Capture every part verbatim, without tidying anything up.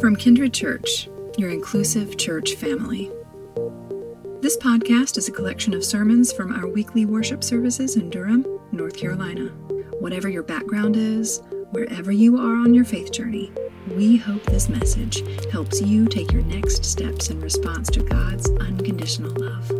From Kindred Church, your inclusive church family. This podcast is a collection of sermons from our weekly worship services in Durham, North Carolina. Whatever your background is, wherever you are on your faith journey, we hope this message helps you take your next steps in response to God's unconditional love.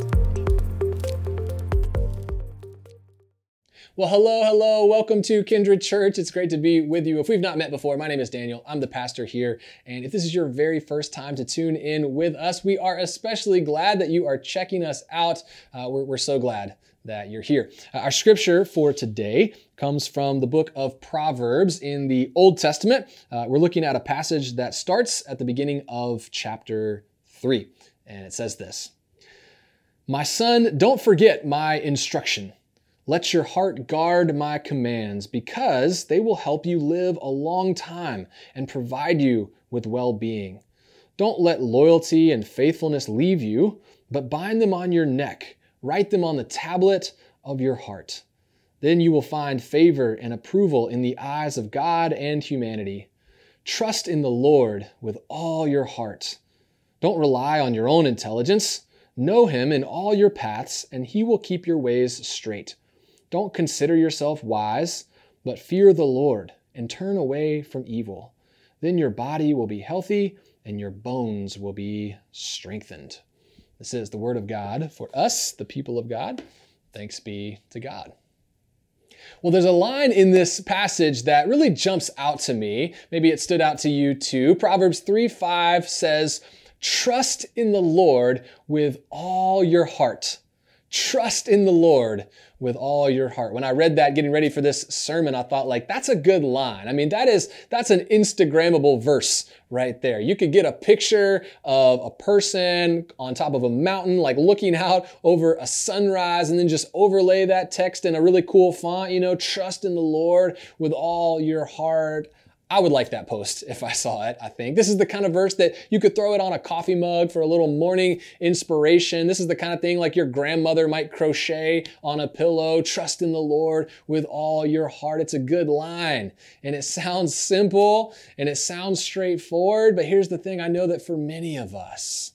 Well, hello, hello. Welcome to Kindred Church. It's great to be with you. If we've not met before, my name is Daniel. I'm the pastor here. And if this is your very first time to tune in with us, we are especially glad that you are checking us out. Uh, we're, we're so glad that you're here. Uh, our scripture for today comes from the book of Proverbs in the Old Testament. Uh, we're looking at a passage that starts at the beginning of chapter three. And it says this, "My son, don't forget my instruction. Let your heart guard my commands, because they will help you live a long time and provide you with well-being. Don't let loyalty and faithfulness leave you, but bind them on your neck. Write them on the tablet of your heart. Then you will find favor and approval in the eyes of God and humanity. Trust in the Lord with all your heart. Don't rely on your own intelligence. Know him in all your paths, and he will keep your ways straight. Don't consider yourself wise, but fear the Lord and turn away from evil. Then your body will be healthy and your bones will be strengthened." This is the word of God for us, the people of God. Thanks be to God. Well, there's a line in this passage that really jumps out to me. Maybe it stood out to you too. Proverbs three five says, "Trust in the Lord with all your heart." Trust in the Lord with all your heart. When I read that getting ready for this sermon, I thought, like, that's a good line. I mean, that is, that's an Instagrammable verse right there. You could get a picture of a person on top of a mountain, like looking out over a sunrise, and then just overlay that text in a really cool font, you know, "Trust in the Lord with all your heart." I would like that post if I saw it, I think. This is the kind of verse that you could throw it on a coffee mug for a little morning inspiration. This is the kind of thing like your grandmother might crochet on a pillow. Trust in the Lord with all your heart. It's a good line. And it sounds simple and it sounds straightforward, but here's the thing. I know that for many of us,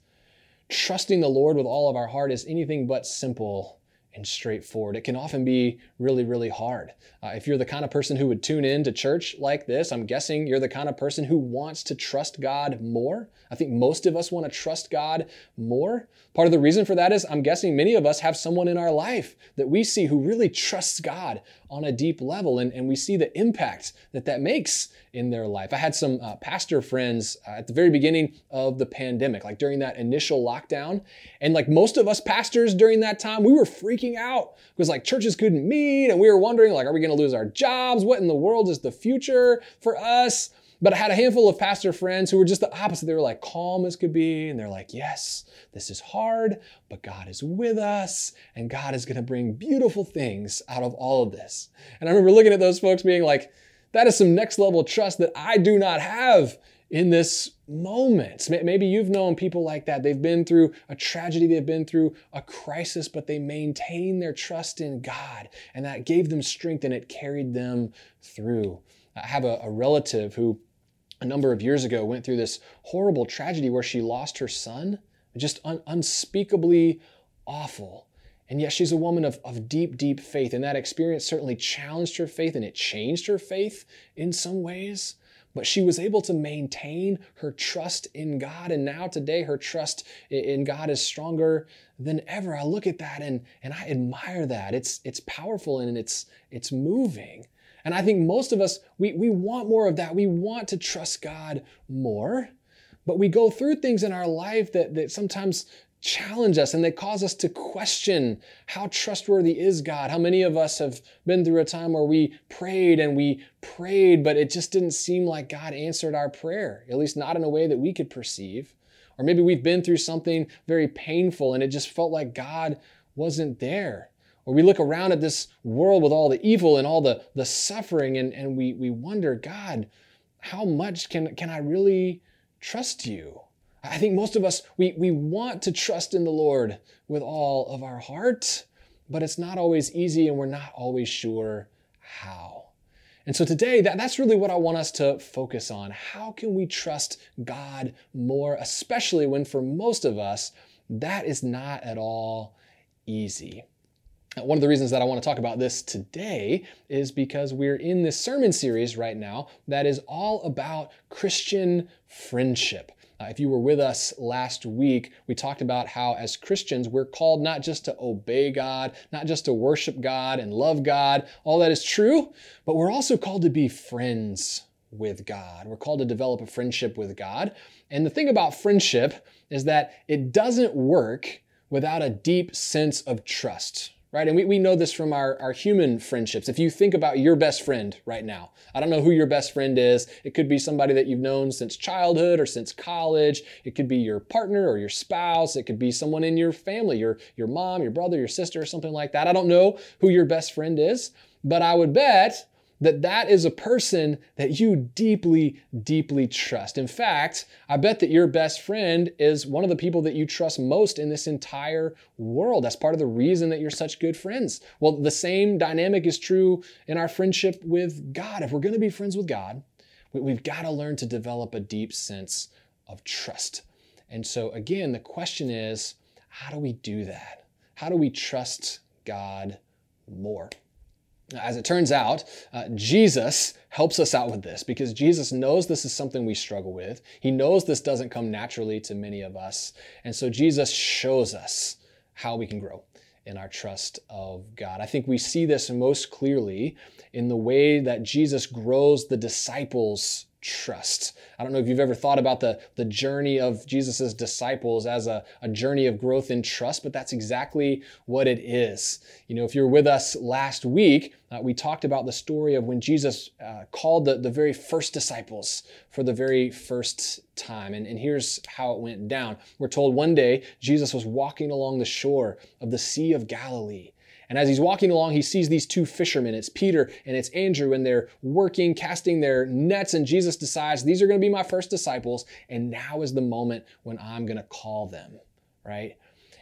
trusting the Lord with all of our heart is anything but simple and straightforward. It can often be really, really hard. Uh, if you're the kind of person who would tune in to church like this, I'm guessing you're the kind of person who wants to trust God more. I think most of us want to trust God more. Part of the reason for that is I'm guessing many of us have someone in our life that we see who really trusts God on a deep level, and, and we see the impact that that makes in their life. I had some uh, pastor friends uh, at the very beginning of the pandemic, like during that initial lockdown, and like most of us pastors during that time, we were freaking out because like churches couldn't meet, and we were wondering, like, are we going to lose our jobs? What in the world is the future for us? But I had a handful of pastor friends who were just the opposite. They were like calm as could be, and they're like, yes, this is hard, but God is with us, and God is going to bring beautiful things out of all of this. And I remember looking at those folks being like, that is some next level trust that I do not have in this moment. Maybe you've known people like that. They've been through a tragedy, they've been through a crisis, but they maintained their trust in God, and that gave them strength and it carried them through. I have a, a relative who a number of years ago went through this horrible tragedy where she lost her son, just un- unspeakably awful. And yet she's a woman of, of deep, deep faith. And that experience certainly challenged her faith and it changed her faith in some ways. But she was able to maintain her trust in God. And now today her trust in God is stronger than ever. I look at that and, and I admire that. It's, it's powerful and it's, it's moving. And I think most of us, we, we want more of that. We want to trust God more, but we go through things in our life that, that sometimes challenge us and they cause us to question how trustworthy is God. How many of us have been through a time where we prayed and we prayed, but it just didn't seem like God answered our prayer, at least not in a way that we could perceive. Or maybe we've been through something very painful and it just felt like God wasn't there. Or we look around at this world with all the evil and all the, the suffering and, and we, we wonder, God, how much can, can I really trust you? I think most of us, we, we want to trust in the Lord with all of our heart, but it's not always easy and we're not always sure how. And so today, that, that's really what I want us to focus on. How can we trust God more, especially when for most of us, that is not at all easy. One of the reasons that I want to talk about this today is because we're in this sermon series right now that is all about Christian friendship. Uh, if you were with us last week, we talked about how as Christians, we're called not just to obey God, not just to worship God and love God. All that is true, but we're also called to be friends with God. We're called to develop a friendship with God. And the thing about friendship is that it doesn't work without a deep sense of trust. Right? And we, we know this from our, our human friendships. If you think about your best friend right now, I don't know who your best friend is. It could be somebody that you've known since childhood or since college. It could be your partner or your spouse. It could be someone in your family, your, your mom, your brother, your sister, or something like that. I don't know who your best friend is, but I would bet that that is a person that you deeply, deeply trust. In fact, I bet that your best friend is one of the people that you trust most in this entire world. That's part of the reason that you're such good friends. Well, the same dynamic is true in our friendship with God. If we're going to be friends with God, we've got to learn to develop a deep sense of trust. And so again, the question is, how do we do that? How do we trust God more? As it turns out, uh, Jesus helps us out with this because Jesus knows this is something we struggle with. He knows this doesn't come naturally to many of us. And so Jesus shows us how we can grow in our trust of God. I think we see this most clearly in the way that Jesus grows the disciples' trust. I don't know if you've ever thought about the, the journey of Jesus's disciples as a, a journey of growth in trust, but that's exactly what it is. You know, if you were with us last week, uh, we talked about the story of when Jesus uh, called the, the very first disciples for the very first time. And, and here's how it went down. We're told one day Jesus was walking along the shore of the Sea of Galilee. And as he's walking along, he sees these two fishermen. It's Peter and it's Andrew, and they're working, casting their nets, and Jesus decides, these are going to be my first disciples, and now is the moment when I'm going to call them, right?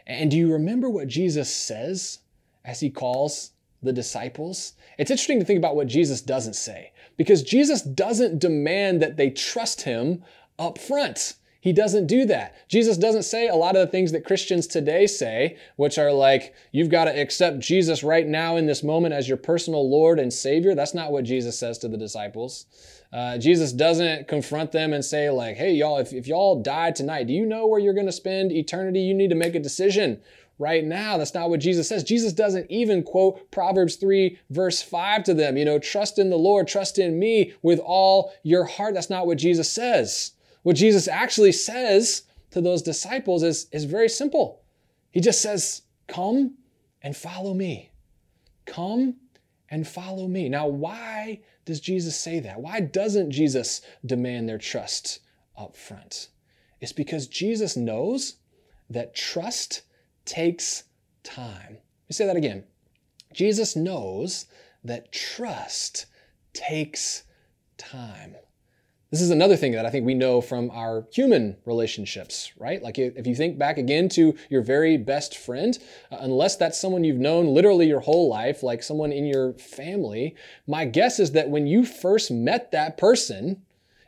And do you remember what Jesus says as he calls the disciples? It's interesting to think about what Jesus doesn't say, because Jesus doesn't demand that they trust him up front. He doesn't do that. Jesus doesn't say a lot of the things that Christians today say, which are like, you've got to accept Jesus right now in this moment as your personal Lord and Savior. That's not what Jesus says to the disciples. Uh, Jesus doesn't confront them and say like, hey, y'all, if, if y'all die tonight, do you know where you're going to spend eternity? You need to make a decision right now. That's not what Jesus says. Jesus doesn't even quote Proverbs three, verse five to them. You know, trust in the Lord, trust in me with all your heart. That's not what Jesus says. What Jesus actually says to those disciples is, is very simple. He just says, come and follow me. Come and follow me. Now, why does Jesus say that? Why doesn't Jesus demand their trust up front? It's because Jesus knows that trust takes time. Let me say that again. Jesus knows that trust takes time. This is another thing that I think we know from our human relationships, right? Like if you think back again to your very best friend, uh, unless that's someone you've known literally your whole life, like someone in your family, my guess is that when you first met that person,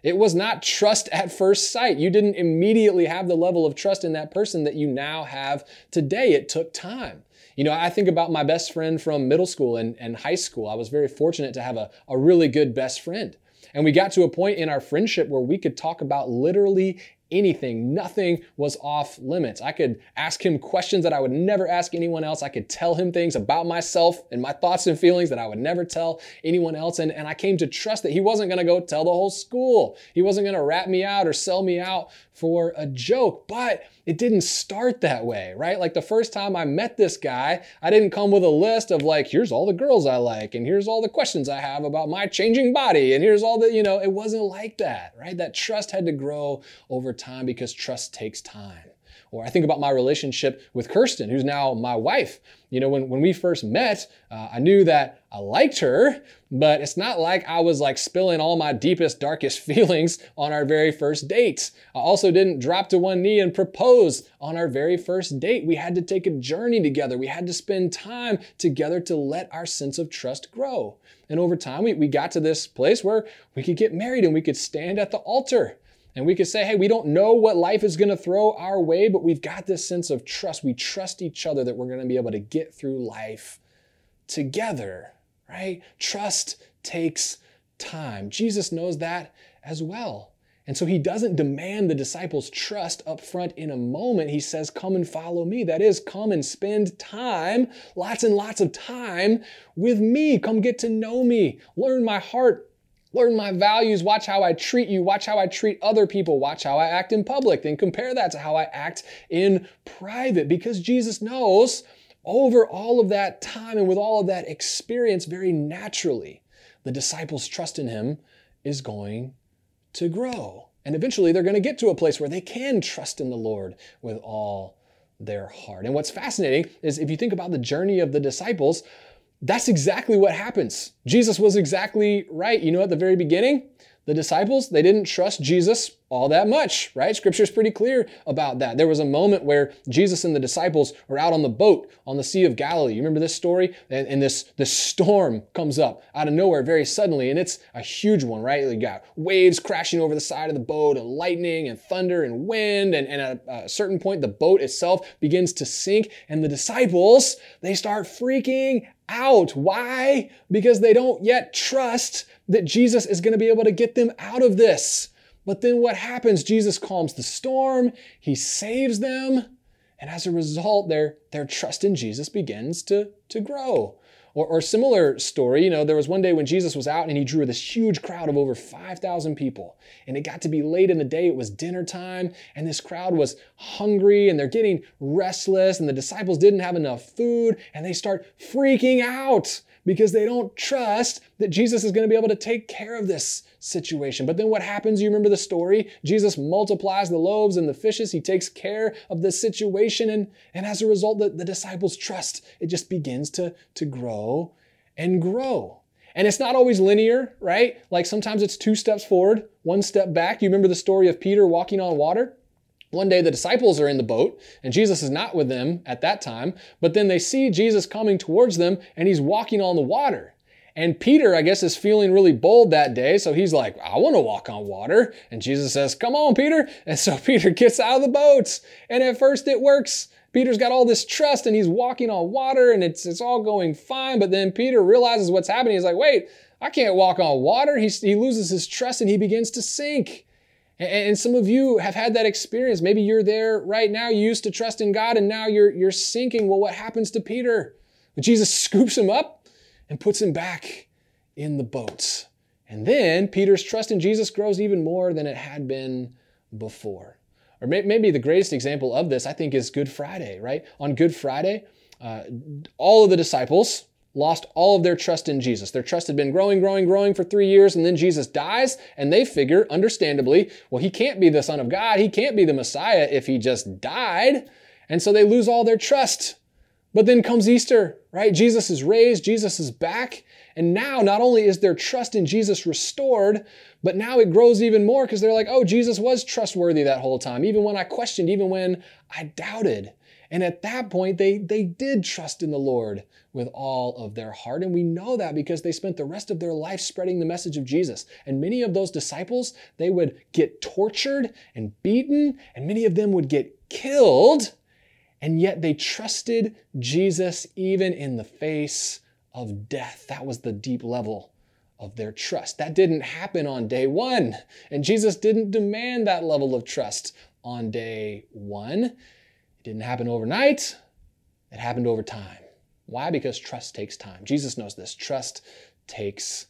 it was not trust at first sight. You didn't immediately have the level of trust in that person that you now have today. It took time. You know, I think about my best friend from middle school and, and high school. I was very fortunate to have a, a really good best friend. And we got to a point in our friendship where we could talk about literally anything. Nothing was off limits. I could ask him questions that I would never ask anyone else. I could tell him things about myself and my thoughts and feelings that I would never tell anyone else. And, and I came to trust that he wasn't going to go tell the whole school. He wasn't going to rat me out or sell me out for a joke. But it didn't start that way, right? Like the first time I met this guy, I didn't come with a list of like, here's all the girls I like, and here's all the questions I have about my changing body, and here's all the, you know, it wasn't like that, right? That trust had to grow over time because trust takes time. Or I think about my relationship with Kirsten, who's now my wife. You know, when, when we first met, uh, I knew that I liked her, but it's not like I was like spilling all my deepest, darkest feelings on our very first date. I also didn't drop to one knee and propose on our very first date. We had to take a journey together. We had to spend time together to let our sense of trust grow. And over time, we, we got to this place where we could get married and we could stand at the altar. And we could say, hey, we don't know what life is going to throw our way, but we've got this sense of trust. We trust each other that we're going to be able to get through life together, right? Trust takes time. Jesus knows that as well. And so he doesn't demand the disciples' trust up front in a moment. He says, come and follow me. That is, come and spend time, lots and lots of time with me. Come get to know me. Learn my heart. Learn my values, watch how I treat you, watch how I treat other people, watch how I act in public, then compare that to how I act in private. Because Jesus knows over all of that time and with all of that experience, very naturally, the disciples' trust in him is going to grow. And eventually they're going to get to a place where they can trust in the Lord with all their heart. And what's fascinating is if you think about the journey of the disciples, that's exactly what happens. Jesus was exactly right. You know, at the very beginning, the disciples, they didn't trust Jesus all that much, right? Scripture's pretty clear about that. There was a moment where Jesus and the disciples were out on the boat on the Sea of Galilee. You remember this story? And, and this, this storm comes up out of nowhere very suddenly, and it's a huge one, right? You got waves crashing over the side of the boat, and lightning, and thunder, and wind, and, and at a, a certain point, the boat itself begins to sink, and the disciples, they start freaking out. Why? Because they don't yet trust that Jesus is going to be able to get them out of this. But then what happens? Jesus calms the storm. He saves them. And as a result, their, their trust in Jesus begins to, to grow. Or, or similar story, you know, there was one day when Jesus was out and he drew this huge crowd of over five thousand people. And it got to be late in the day. It was dinner time and this crowd was hungry and they're getting restless and the disciples didn't have enough food and they start freaking out because they don't trust that Jesus is going to be able to take care of this situation. But then what happens? You remember the story? Jesus multiplies the loaves and the fishes. He takes care of the situation. And, and as a result, the, the disciples' trust, it just begins to, to grow and grow. And it's not always linear, right? Like sometimes it's two steps forward, one step back. You remember the story of Peter walking on water? One day the disciples are in the boat and Jesus is not with them at that time, but then they see Jesus coming towards them and he's walking on the water. And Peter, I guess, is feeling really bold that day. So he's like, I want to walk on water. And Jesus says, come on, Peter. And so Peter gets out of the boat. And at first it works. Peter's got all this trust and he's walking on water and it's it's all going fine. But then Peter realizes what's happening. He's like, wait, I can't walk on water. He, he loses his trust and he begins to sink. And, and some of you have had that experience. Maybe you're there right now. You used to trust in God and now you're, you're sinking. Well, what happens to Peter? But Jesus scoops him up and puts him back in the boat. And then Peter's trust in Jesus grows even more than it had been before. Or maybe the greatest example of this, I think, is Good Friday, right? On Good Friday, uh, all of the disciples lost all of their trust in Jesus. Their trust had been growing, growing, growing for three years, and then Jesus dies, and they figure, understandably, well, he can't be the Son of God. He can't be the Messiah if he just died. And so they lose all their trust. But then comes Easter, right? Jesus is raised, Jesus is back, and now not only is their trust in Jesus restored, but now it grows even more because they're like, oh, Jesus was trustworthy that whole time, even when I questioned, even when I doubted. And at that point, they, they did trust in the Lord with all of their heart. And we know that because they spent the rest of their life spreading the message of Jesus. And many of those disciples, they would get tortured and beaten, and many of them would get killed. And yet they trusted Jesus even in the face of death. That was the deep level of their trust. That didn't happen on day one. And Jesus didn't demand that level of trust on day one. It didn't happen overnight. It happened over time. Why? Because trust takes time. Jesus knows this. Trust takes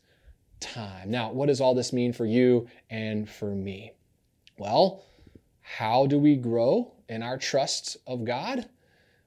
time. Now, what does all this mean for you and for me? Well, how do we grow in our trust of God?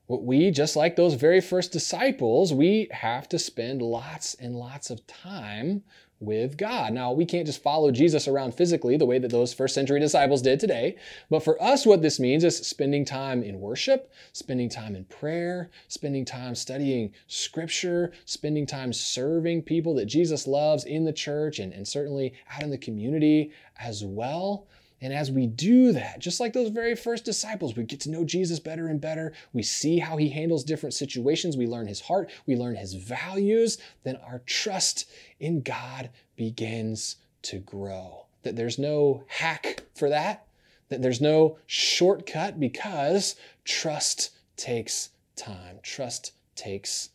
We, just like those very first disciples, we have to spend lots and lots of time with God. Now, we can't just follow Jesus around physically the way that those first century disciples did today. But for us, what this means is spending time in worship, spending time in prayer, spending time studying scripture, spending time serving people that Jesus loves in the church and, and certainly out in the community as well. And as we do that, just like those very first disciples, we get to know Jesus better and better. We see how he handles different situations. We learn his heart. We learn his values. Then our trust in God begins to grow. That there's no hack for that. That there's no shortcut, because trust takes time. Trust takes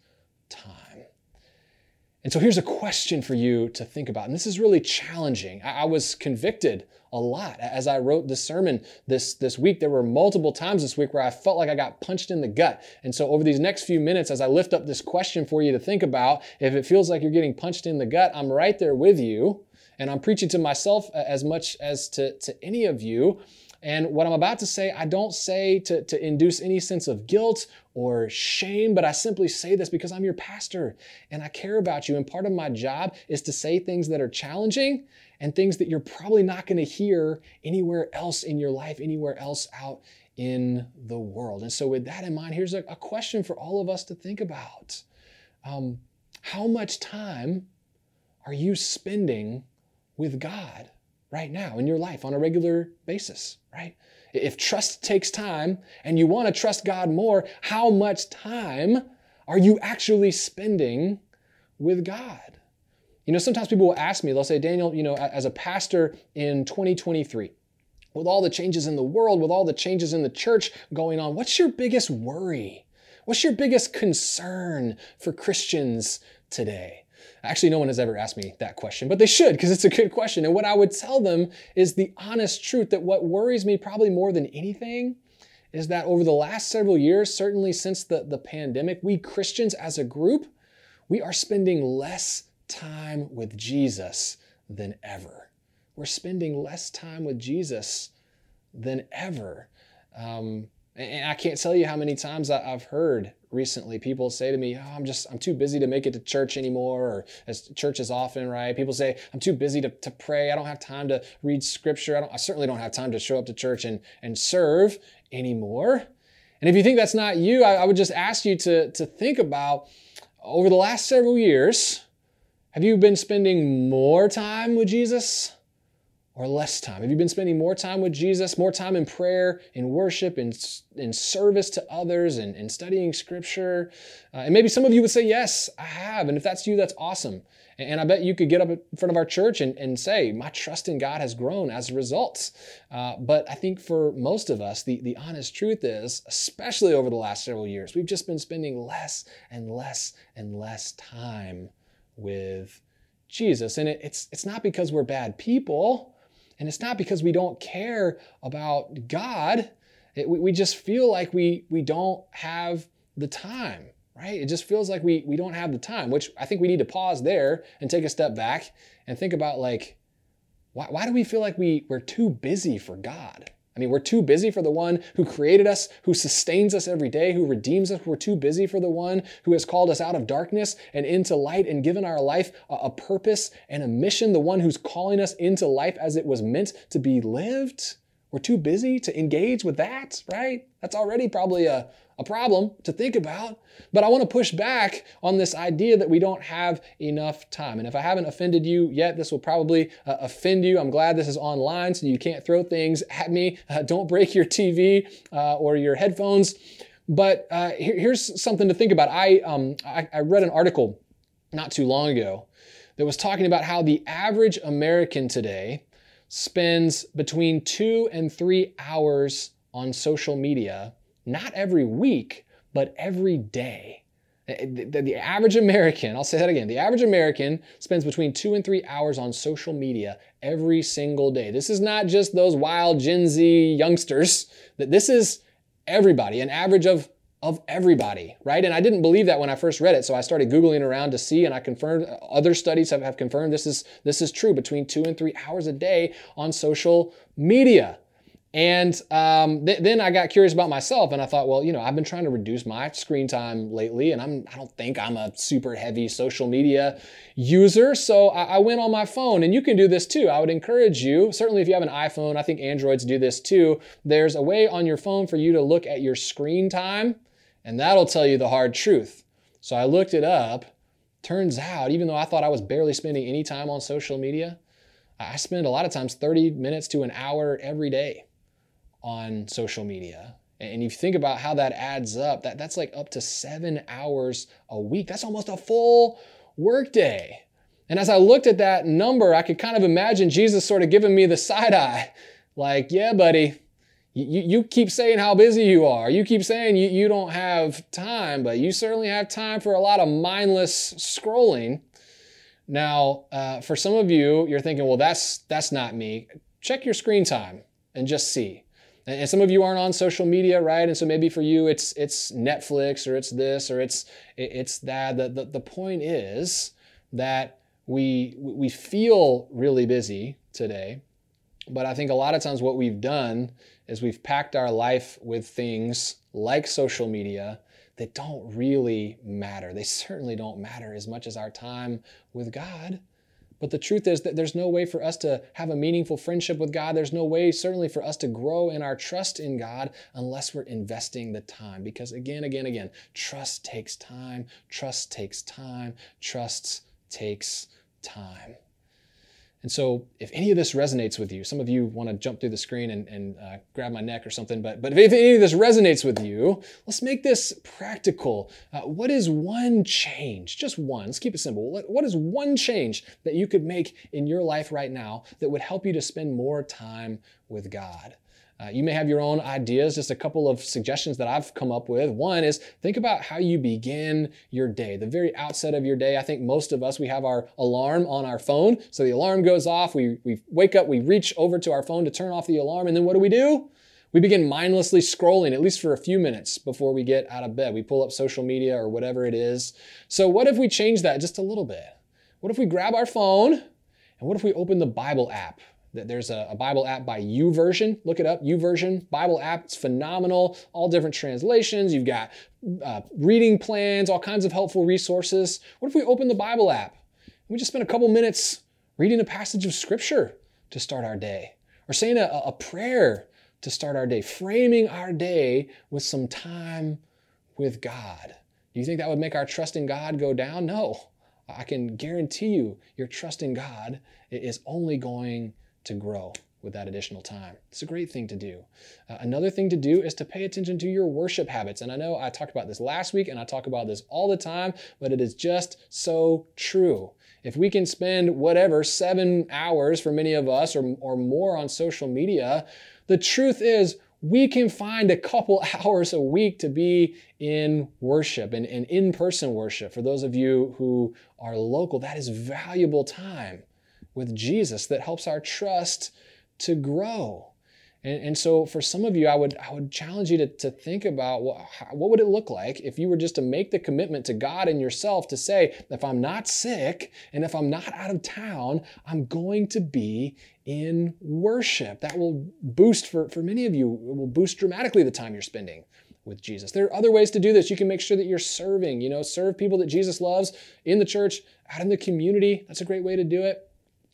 time. And so here's a question for you to think about. And this is really challenging. I, I was convicted a lot as I wrote this sermon this, this week. There were multiple times this week where I felt like I got punched in the gut. And so over these next few minutes, as I lift up this question for you to think about, if it feels like you're getting punched in the gut, I'm right there with you. And I'm preaching to myself as much as to, to any of you. And what I'm about to say, I don't say to, to induce any sense of guilt or shame, but I simply say this because I'm your pastor and I care about you. And part of my job is to say things that are challenging and things that you're probably not going to hear anywhere else in your life, anywhere else out in the world. And so with that in mind, here's a, a question for all of us to think about. Um, how much time are you spending with God right now in your life on a regular basis, right? If trust takes time and you want to trust God more, how much time are you actually spending with God? You know, sometimes people will ask me, they'll say, Daniel, you know, as a pastor in twenty twenty-three, with all the changes in the world, with all the changes in the church going on, what's your biggest worry? What's your biggest concern for Christians today? Actually, no one has ever asked me that question, but they should, because it's a good question. And what I would tell them is the honest truth that what worries me probably more than anything is that over the last several years, certainly since the, the pandemic, we Christians as a group, we are spending less time with Jesus than ever. We're spending less time with Jesus than ever. Um, and I can't tell you how many times I've heard recently, people say to me, oh, I'm just, I'm too busy to make it to church anymore, or as church is often, right? People say, I'm too busy to, to pray. I don't have time to read scripture. I don't, I certainly don't have time to show up to church and, and serve anymore. And if you think that's not you, I, I would just ask you to, to think about, over the last several years, have you been spending more time with Jesus or less time? Have you been spending more time with Jesus, more time in prayer, in worship, in, in service to others, and in studying scripture? Uh, and maybe some of you would say, yes, I have. And if that's you, that's awesome. And, and I bet you could get up in front of our church and, and say, my trust in God has grown as a result. Uh, but I think for most of us, the, the honest truth is, especially over the last several years, we've just been spending less and less and less time with Jesus. And it, it's it's not because we're bad people. And it's not because we don't care about God. It, we, we just feel like we, we don't have the time, right? It just feels like we, we don't have the time, which I think we need to pause there and take a step back and think about, like, why, why do we feel like we, we're too busy for God? I mean, we're too busy for the one who created us, who sustains us every day, who redeems us. We're too busy for the one who has called us out of darkness and into light and given our life a, a purpose and a mission, the one who's calling us into life as it was meant to be lived. We're too busy to engage with that, right? That's already probably a, a problem to think about. But I want to push back on this idea that we don't have enough time. And if I haven't offended you yet, this will probably uh, offend you. I'm glad this is online, so you can't throw things at me. Uh, don't break your T V uh, or your headphones. But uh, here, here's something to think about. I, um, I, I read an article not too long ago that was talking about how the average American today spends between two and three hours on social media, not every week, but every day. The, the, the average American, I'll say that again, the average American spends between two and three hours on social media every single day. This is not just those wild Gen Z youngsters. This is everybody, an average of of everybody, right? And I didn't believe that when I first read it, so I started Googling around to see, and I confirmed, other studies have, have confirmed this is, this is true, between two and three hours a day on social media. And um, th- then I got curious about myself, and I thought, well, you know, I've been trying to reduce my screen time lately, and I'm, I don't think I'm a super heavy social media user, so I-, I went on my phone, and you can do this too. I would encourage you, certainly if you have an iPhone, I think Androids do this too, there's a way on your phone for you to look at your screen time, and that'll tell you the hard truth. So I looked it up. Turns out, even though I thought I was barely spending any time on social media, I spend a lot of times thirty minutes to an hour every day on social media. And you think about how that adds up, that, that's like up to seven hours a week. That's almost a full workday. And as I looked at that number, I could kind of imagine Jesus sort of giving me the side eye. Like, yeah, buddy, you, you keep saying how busy you are. You keep saying you, you don't have time, but you certainly have time for a lot of mindless scrolling. Now, uh, for some of you, you're thinking, well, that's that's not me. Check your screen time and just see. And some of you aren't on social media, right? And so maybe for you, it's it's Netflix or it's this or it's it's that. The, the, the point is that we we feel really busy today, but I think a lot of times what we've done is we've packed our life with things like social media that don't really matter. They certainly don't matter as much as our time with God. But the truth is that there's no way for us to have a meaningful friendship with God. There's no way, certainly, for us to grow in our trust in God unless we're investing the time. Because again, again, again, trust takes time, trust takes time, trust takes time. And so if any of this resonates with you, some of you want to jump through the screen and, and uh, grab my neck or something, but, but if any of this resonates with you, let's make this practical. Uh, what is one change, just one, let's keep it simple. What is one change that you could make in your life right now that would help you to spend more time with God? Uh, you may have your own ideas, just a couple of suggestions that I've come up with. One is think about how you begin your day, the very outset of your day. I think most of us, we have our alarm on our phone. So the alarm goes off, we, we wake up, we reach over to our phone to turn off the alarm, and then what do we do? We begin mindlessly scrolling, at least for a few minutes before we get out of bed. We pull up social media or whatever it is. So what if we change that just a little bit? What if we grab our phone, and what if we open the Bible app? There's a Bible app by YouVersion. Look it up, YouVersion Bible app. It's phenomenal. All different translations. You've got uh, reading plans, all kinds of helpful resources. What if we open the Bible app and we just spend a couple minutes reading a passage of scripture to start our day, or saying a, a prayer to start our day, framing our day with some time with God? Do you think that would make our trust in God go down? No. I can guarantee you your trust in God is only going to grow with that additional time. It's a great thing to do. Uh, another thing to do is to pay attention to your worship habits. And I know I talked about this last week and I talk about this all the time, but it is just so true. If we can spend whatever, seven hours for many of us or, or more on social media, the truth is we can find a couple hours a week to be in worship and, and in-person worship. For those of you who are local, that is valuable time with Jesus that helps our trust to grow. And, and so for some of you, I would I would challenge you to, to think about what, how, what would it look like if you were just to make the commitment to God and yourself to say, if I'm not sick and if I'm not out of town, I'm going to be in worship. That will boost, for, for many of you, it will boost dramatically the time you're spending with Jesus. There are other ways to do this. You can make sure that you're serving, you know, serve people that Jesus loves in the church, out in the community. That's a great way to do it.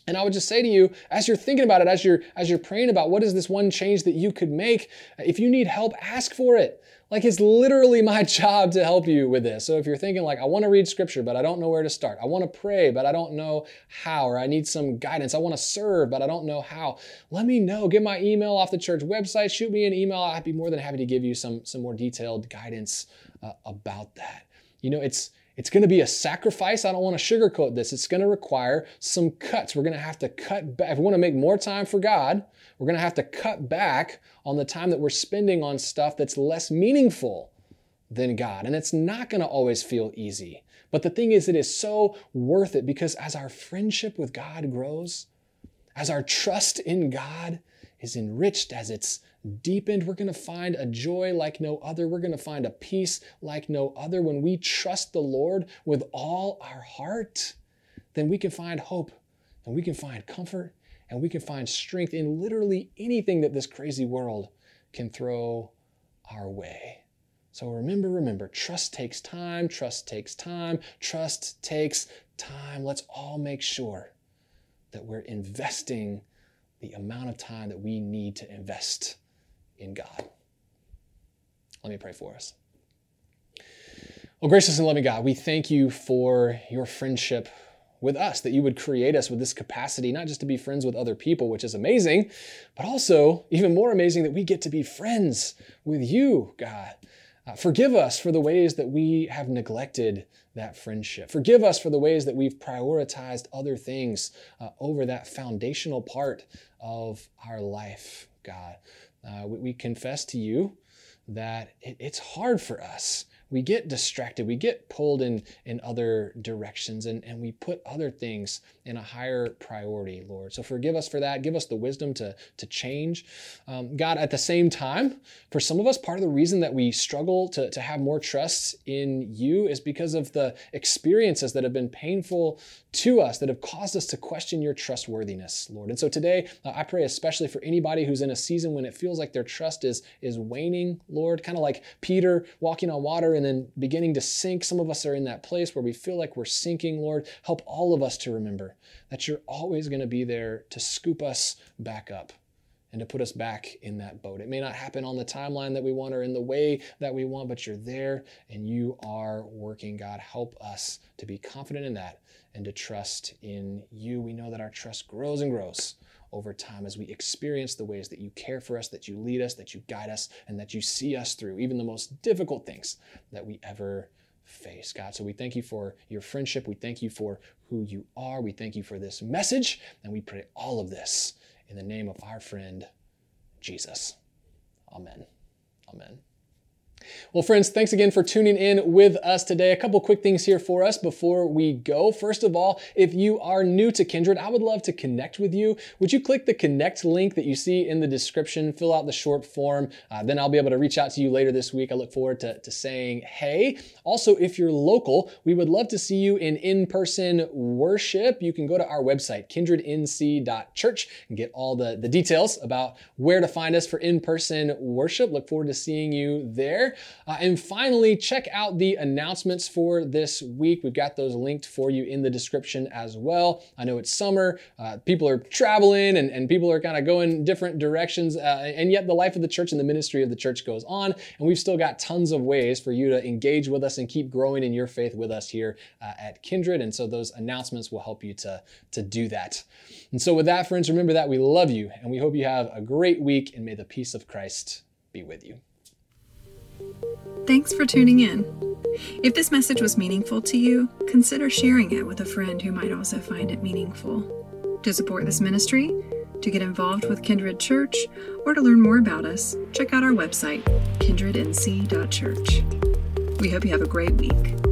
And I would just say to you, as you're thinking about it, as you're as you're praying about what is this one change that you could make, if you need help, ask for it. Like, it's literally my job to help you with this. So if you're thinking like, I want to read scripture, but I don't know where to start. I want to pray, but I don't know how, or I need some guidance. I want to serve, but I don't know how. Let me know. Get my email off the church website. Shoot me an email. I'd be more than happy to give you some, some more detailed guidance uh, about that. You know, it's It's going to be a sacrifice. I don't want to sugarcoat this. It's going to require some cuts. We're going to have to cut back. If we want to make more time for God, we're going to have to cut back on the time that we're spending on stuff that's less meaningful than God. And it's not going to always feel easy. But the thing is, it is so worth it, because as our friendship with God grows, as our trust in God is enriched, as it's deepened, we're going to find a joy like no other. We're going to find a peace like no other. When we trust the Lord with all our heart, then we can find hope, and we can find comfort, and we can find strength in literally anything that this crazy world can throw our way. So remember, remember, trust takes time, trust takes time, trust takes time. Let's all make sure that we're investing the amount of time that we need to invest in God. Let me pray for us. Well, gracious and loving God, we thank you for your friendship with us, that you would create us with this capacity, not just to be friends with other people, which is amazing, but also even more amazing that we get to be friends with you, God. Uh, forgive us for the ways that we have neglected that friendship. Forgive us for the ways that we've prioritized other things uh, over that foundational part of our life, God. Uh, we, we confess to you that it, it's hard for us. We get distracted. We get pulled in, in other directions, and, and we put other things in a higher priority, Lord. So forgive us for that. Give us the wisdom to, to change. Um, God, at the same time, for some of us, part of the reason that we struggle to, to have more trust in you is because of the experiences that have been painful to us, that have caused us to question your trustworthiness, Lord. And so today, uh, I pray especially for anybody who's in a season when it feels like their trust is, is waning, Lord, kind of like Peter walking on water and then beginning to sink. Some of us are in that place where we feel like we're sinking, Lord. Help all of us to remember that you're always going to be there to scoop us back up and to put us back in that boat. It may not happen on the timeline that we want or in the way that we want, but you're there and you are working, God. Help us to be confident in that and to trust in you. We know that our trust grows and grows over time as we experience the ways that you care for us, that you lead us, that you guide us, and that you see us through even the most difficult things that we ever face, God. So we thank you for your friendship. We thank you for who you are. We thank you for this message, and we pray all of this in the name of our friend, Jesus. Amen. Amen. Well, friends, thanks again for tuning in with us today. A couple quick things here for us before we go. First of all, if you are new to Kindred, I would love to connect with you. Would you click the connect link that you see in the description, fill out the short form, uh, then I'll be able to reach out to you later this week. I look forward to, to saying, hey. Also, if you're local, we would love to see you in in-person worship. You can go to our website, kindred n c dot church, and get all the, the details about where to find us for in-person worship. Look forward to seeing you there. Uh, and finally, check out the announcements for this week. We've got those linked for you in the description as well. I know it's summer, uh, people are traveling and, and people are kind of going different directions, uh, and yet the life of the church and the ministry of the church goes on, and we've still got tons of ways for you to engage with us and keep growing in your faith with us here uh, at Kindred, and so those announcements will help you to, to do that. And so with that, friends, remember that we love you, and we hope you have a great week, and may the peace of Christ be with you. Thanks for tuning in. If this message was meaningful to you, consider sharing it with a friend who might also find it meaningful. To support this ministry, to get involved with Kindred Church, or to learn more about us, check out our website, kindred n c dot church. We hope you have a great week.